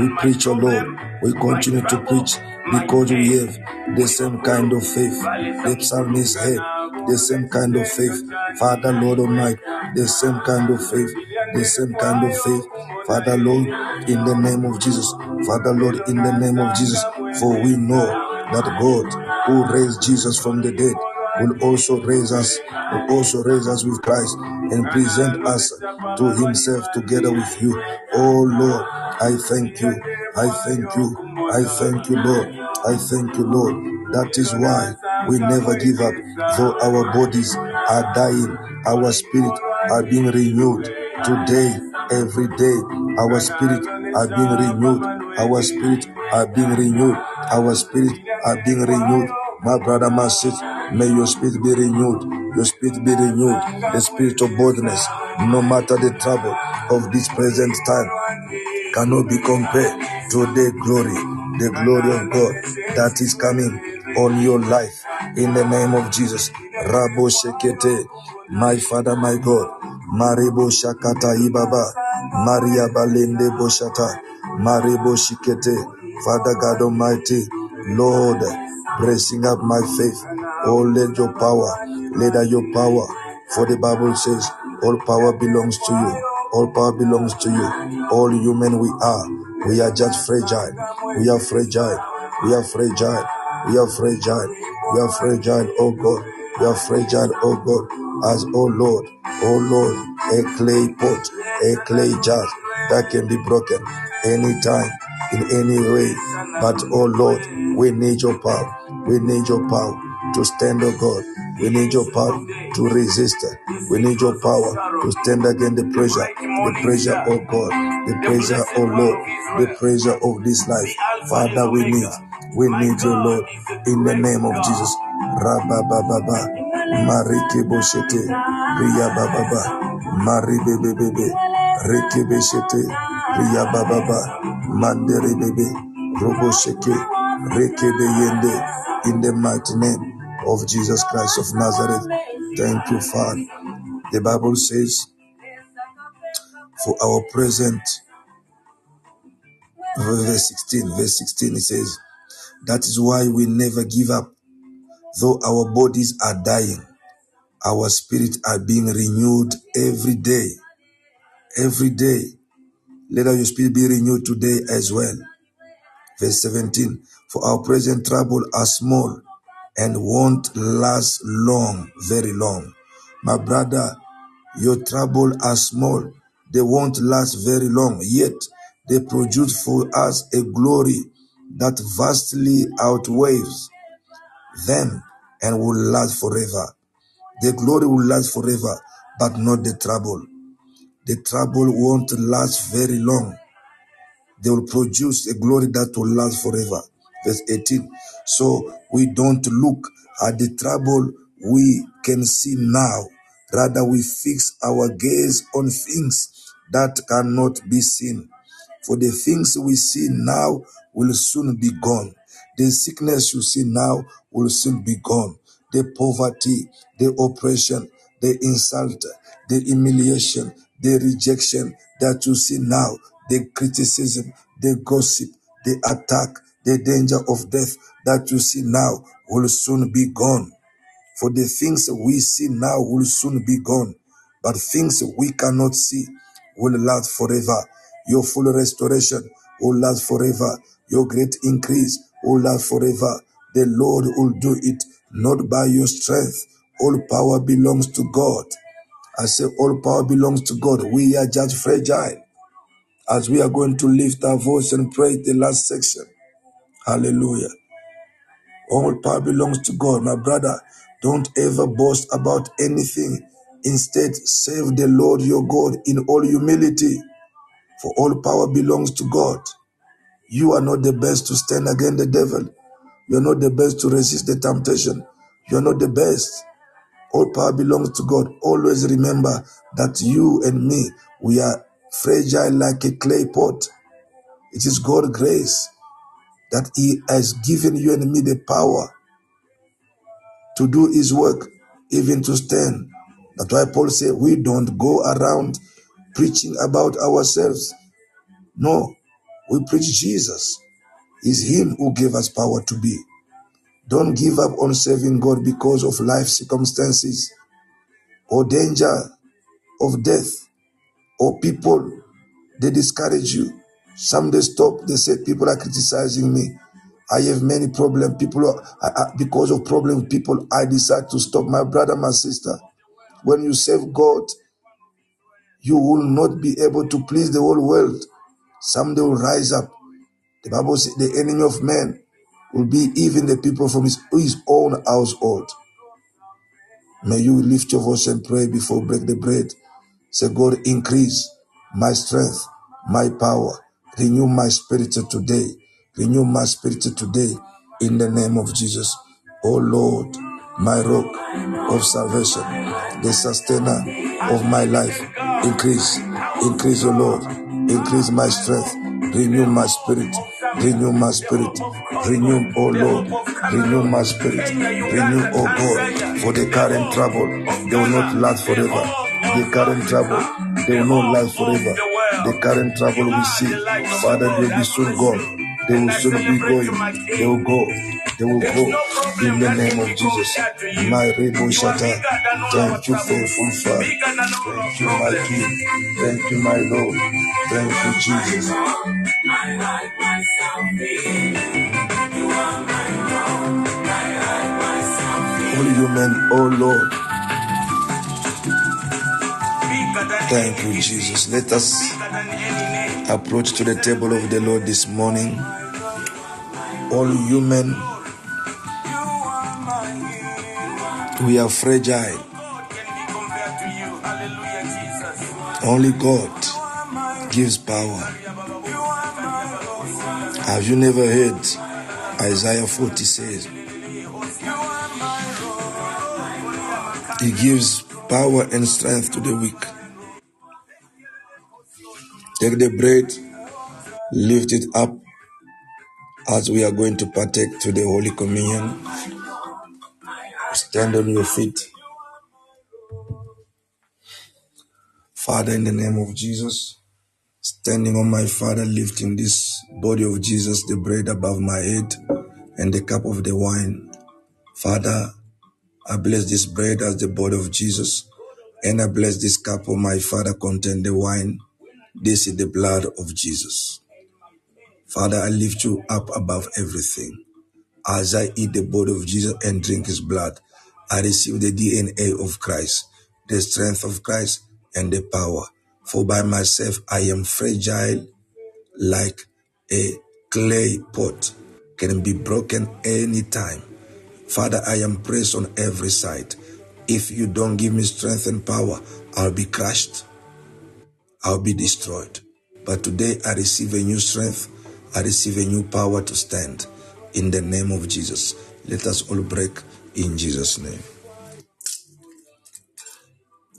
we preach, oh Lord, we continue to preach, because we have the same kind of faith. The psalmist had the same kind of faith. Father, Lord Almighty, the same kind of faith. Father, Lord, in the name of Jesus. For we know that God, who raised Jesus from the dead, will also raise us with Christ and present us to himself together with you. Oh Lord, I thank you, Lord. That is why we never give up. Though our bodies are dying, our spirit are being renewed today, every day. Our spirit are being renewed. My brother, my sister, may your spirit be renewed. The spirit of boldness, no matter the trouble of this present time, cannot be compared to the glory of God that is coming on your life in the name of Jesus. Rabo Shekete, my Father, my God, Maribo Shakata Ibaba, Maria Balende Boshata, Maribo Shikete, Father God Almighty, Lord, bracing up my faith. Oh, let your power, for the Bible says, all power belongs to you. All human we are just fragile. We are fragile, oh God. As, oh Lord, a clay pot, a clay jar that can be broken anytime, in any way. But, oh Lord, we need your power to stand, oh God. We need your power to resist. We need your power to stand against the pressure, oh God, the pressure, oh Lord, the pressure of this life. Father, we need your Lord in the name of Jesus. Rabba Baba, Mariki Boshete, Ria Baba, Mari Bebe Bebe, Riki Beshete, Ria Baba, Mandere Bebe, Robo Sheke, Riki Beyende, in the mighty name of Jesus Christ of Nazareth. Thank you, Father. The Bible says, for our present, verse 16, it says, that is why we never give up, though our bodies are dying, Our spirit are being renewed every day. Every day. Let your spirit be renewed today as well. Verse 17. For our present trouble are small and won't last long, very long. My brother, your trouble are small. They won't last very long. Yet, they produce for us a glory that vastly outweighs them and will last forever. The glory will last forever, but not the trouble. The trouble won't last very long. They will produce a glory that will last forever. Verse 18. So we don't look at the trouble we can see now. Rather, we fix our gaze on things that cannot be seen. For the things we see now will soon be gone. The sickness you see now will soon be gone. The poverty, the oppression, the insult, the humiliation, the rejection that you see now, the criticism, the gossip, the attack, the danger of death that you see now will soon be gone. For the things we see now will soon be gone, but things we cannot see will last forever. Your full restoration will last forever. Your great increase will last forever. The Lord will do it, not by your strength. All power belongs to God. I say all power belongs to God. We are just fragile. As we are going to lift our voice and pray the last section. Hallelujah. All power belongs to God. My brother, don't ever boast about anything. Instead, serve the Lord your God in all humility. For all power belongs to God. You are not the best to stand against the devil. You are not the best to resist the temptation. You are not the best. All power belongs to God. Always remember that you and me, we are fragile like a clay pot. It is God's grace that He has given you and me the power to do His work, even to stand. That's why Paul said, we don't go around preaching about ourselves. No, we preach Jesus. Is Him who gave us power to be. Don't give up on serving God because of life circumstances or danger of death or people. They discourage you. Some they stop. They say, people are criticizing me. I have many problems. Because of problems, people, I decide to stop. My brother, my sister, when you serve God, you will not be able to please the whole world. Some they will rise up. The Bible says the enemy of man will be even the people from his own household. May you lift your voice and pray before break the bread. Say, God, increase my strength, my power. Renew my spirit today. Renew my spirit today in the name of Jesus. Oh Lord, my rock of salvation, the sustainer of my life. Increase, O Lord. Increase my strength. Renew my spirit. Renew my spirit. Renew, O Lord. Renew my spirit. Renew, O God. For the current trouble, they will not last forever. The current trouble, they will not last forever. The current trouble we see, Father, they will be soon gone. They will soon be going. They will go. They will go. In the name of Jesus. My Rebo Shatter. Thank you, faithful Father. Thank you, my King. Thank you, my Lord. Thank you, Jesus. I hide myself in you. You are my Lord. I hide myself in you. All human, oh Lord. Thank you, Jesus. Let us approach to the table of the Lord this morning. All human, we are fragile. Only God gives power. Have you never heard Isaiah 40 says, He gives power and strength to the weak. Take the bread, lift it up as we are going to partake to the Holy Communion. Stand on your feet. Father, in the name of Jesus, standing on my Father, lifting this body of Jesus, the bread above my head and the cup of the wine. Father, I bless this bread as the body of Jesus, and I bless this cup, oh my Father, contain the wine. This is the blood of Jesus. Father, I lift you up above everything. As I eat the body of Jesus and drink his blood, I receive the DNA of Christ, the strength of Christ, and the power. For by myself I am fragile like a clay pot, can be broken anytime. Father, I am pressed on every side. If you don't give me strength and power, I'll be crushed. I'll be destroyed. But today I receive a new strength. I receive a new power to stand. In the name of Jesus. Let us all break in Jesus' name.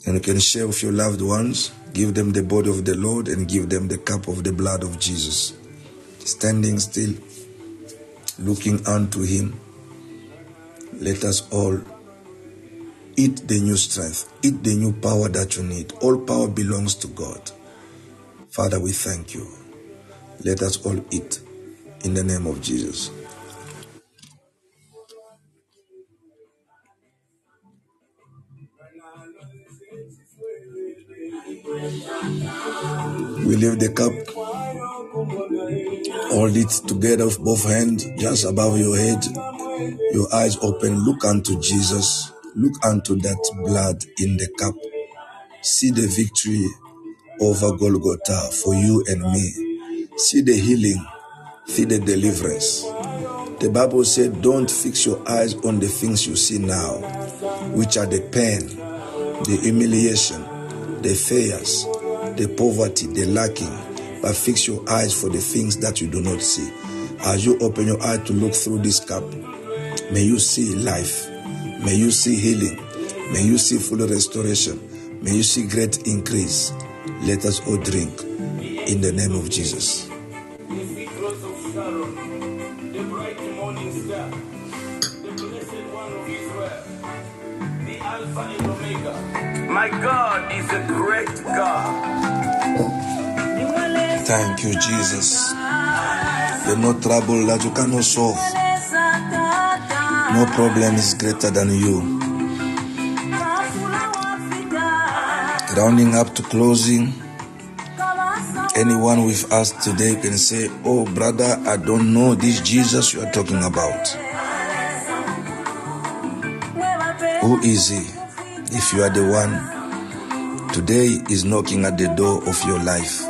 And you can share with your loved ones. Give them the body of the Lord and give them the cup of the blood of Jesus. Standing still, looking unto him. Let us all eat the new strength, eat the new power that you need. All power belongs to God. Father, we thank you. Let us all eat in the name of Jesus. We lift the cup, hold it together with both hands, just above your head, your eyes open, look unto Jesus, look unto that blood in the cup. See the victory over Golgotha for you and me. See the healing, see the deliverance. The Bible said, don't fix your eyes on the things you see now, which are the pain, the humiliation, the failures, the poverty, the lacking, but fix your eyes for the things that you do not see. As you open your eye to look through this cup, may you see life, may you see healing, may you see full restoration, may you see great increase. Let us all drink in the name of Jesus. My God is a great God. Thank you, Jesus. There are no trouble that you cannot solve. No problem is greater than you. Rounding up to closing, anyone with us today can say, oh, brother, I don't know this Jesus you are talking about. Who is he? If you are the one, today is knocking at the door of your life.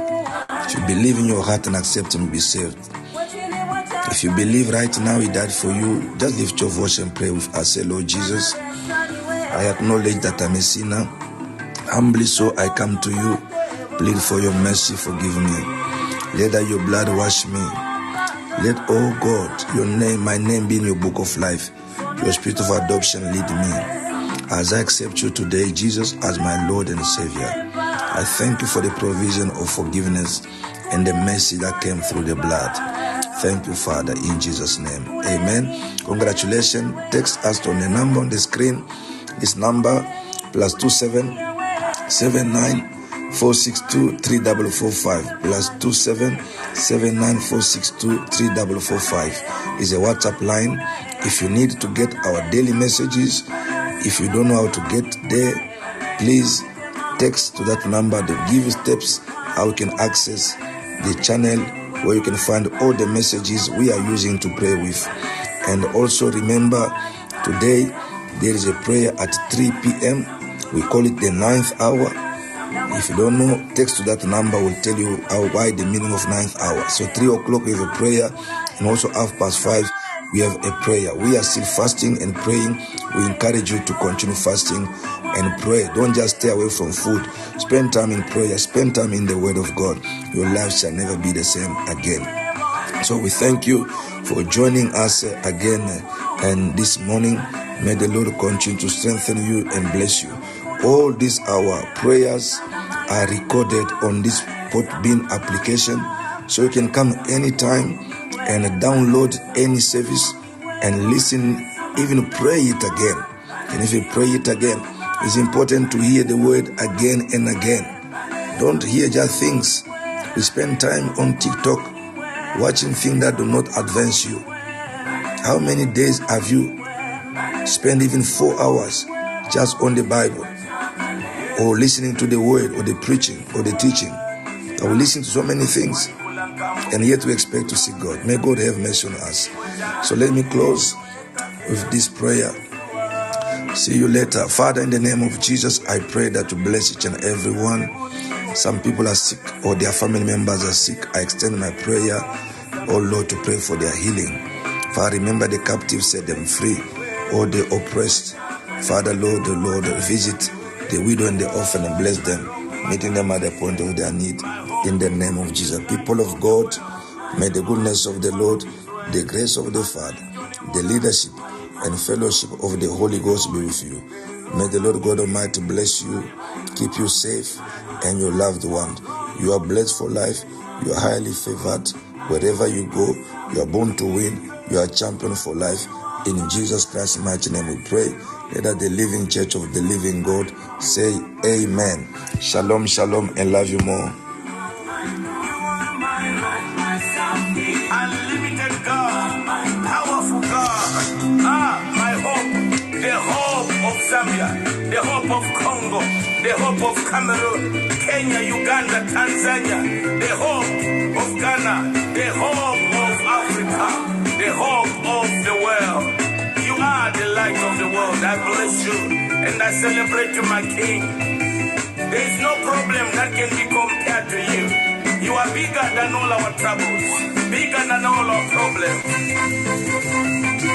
If you believe in your heart and accept him, be saved. If you believe right now he died for you, just lift your voice and pray with us. Say, Lord Jesus, I acknowledge that I'm a sinner. Humbly so I come to you. Plead for your mercy, forgive me. Let that your blood wash me. Let, oh God, your name, my name be in your book of life. Your spirit of adoption lead me. As I accept you today, Jesus, as my Lord and Savior, I thank you for the provision of forgiveness and the mercy that came through the blood. Thank you, Father, in Jesus' name. Amen. Congratulations. Text us on the number on the screen. This number, +27 79 462 3445, +27 79 462 3445 is a WhatsApp line. If you need to get our daily messages, if you don't know how to get there, please text to that number. They give you steps how you can access the channel where you can find all the messages we are using to pray with. And also remember, today there is a prayer at 3 p.m. We call it the 9th hour. If you don't know, text to that number. Will tell you why the meaning of 9th hour. So 3 o'clock we have a prayer, and also 5:30. We have a prayer. We are still fasting and praying. We encourage you to continue fasting and pray. Don't just stay away from food. Spend time in prayer. Spend time in the Word of God. Your life shall never be the same again. So we thank you for joining us again and this morning. May the Lord continue to strengthen you and bless you. All these our prayers are recorded on this Podbean application. So you can come anytime and download any service and listen, even pray it again. And if you pray it again, it's important to hear the word again and again. Don't hear just things. We spend time on TikTok watching things that do not advance you. How many days have you Spend even 4 hours just on the Bible or listening to the word or the preaching or the teaching. I will listen to so many things and yet we expect to see God. May God have mercy on us. So let me close with this prayer. See you later. Father, in the name of Jesus, I pray that you bless each and every one. Some people are sick or their family members are sick. I extend my prayer, oh Lord, to pray for their healing. Father, remember the captive, set them free, or the oppressed. Father, Lord, visit the widow and the orphan and bless them, meeting them at the point of their need. In the name of Jesus. People of God, may the goodness of the Lord, the grace of the Father, the leadership and fellowship of the Holy Ghost be with you. May the Lord God Almighty bless you, keep you safe and your loved one. You are blessed for life. You are highly favored. Wherever you go, you are born to win. You are champion for life. In Jesus Christ's mighty name we pray. Let the living church of the living God say amen. Shalom, shalom, and love you more. Unlimited God, my powerful God, my hope, the hope of Zambia, the hope of Congo, the hope of Cameroon, Kenya, Uganda, Tanzania, the hope of Ghana, the hope of Africa, the hope of the world. You are the light of the world. I bless you and I celebrate you, my King. There is no problem that can be compared to you. You are bigger than all our troubles, bigger than all our problems. You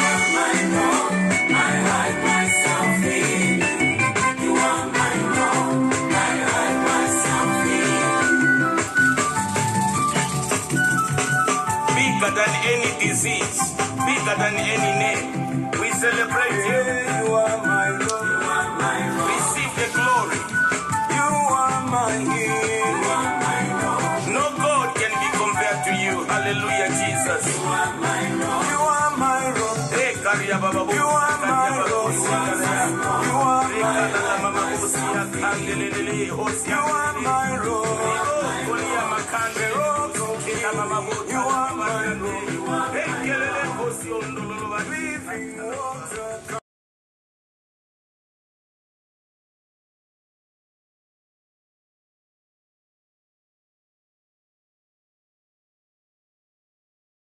are my rock, I hide myself in. You are my rock, I hide myself in. Bigger than any disease, bigger than any name. We celebrate you. You are my rock, you are my rock. Receive the glory. You are my hero. Hallelujah, Jesus. You are my rock. You are my rock. You are my rock. You are my rock. You are my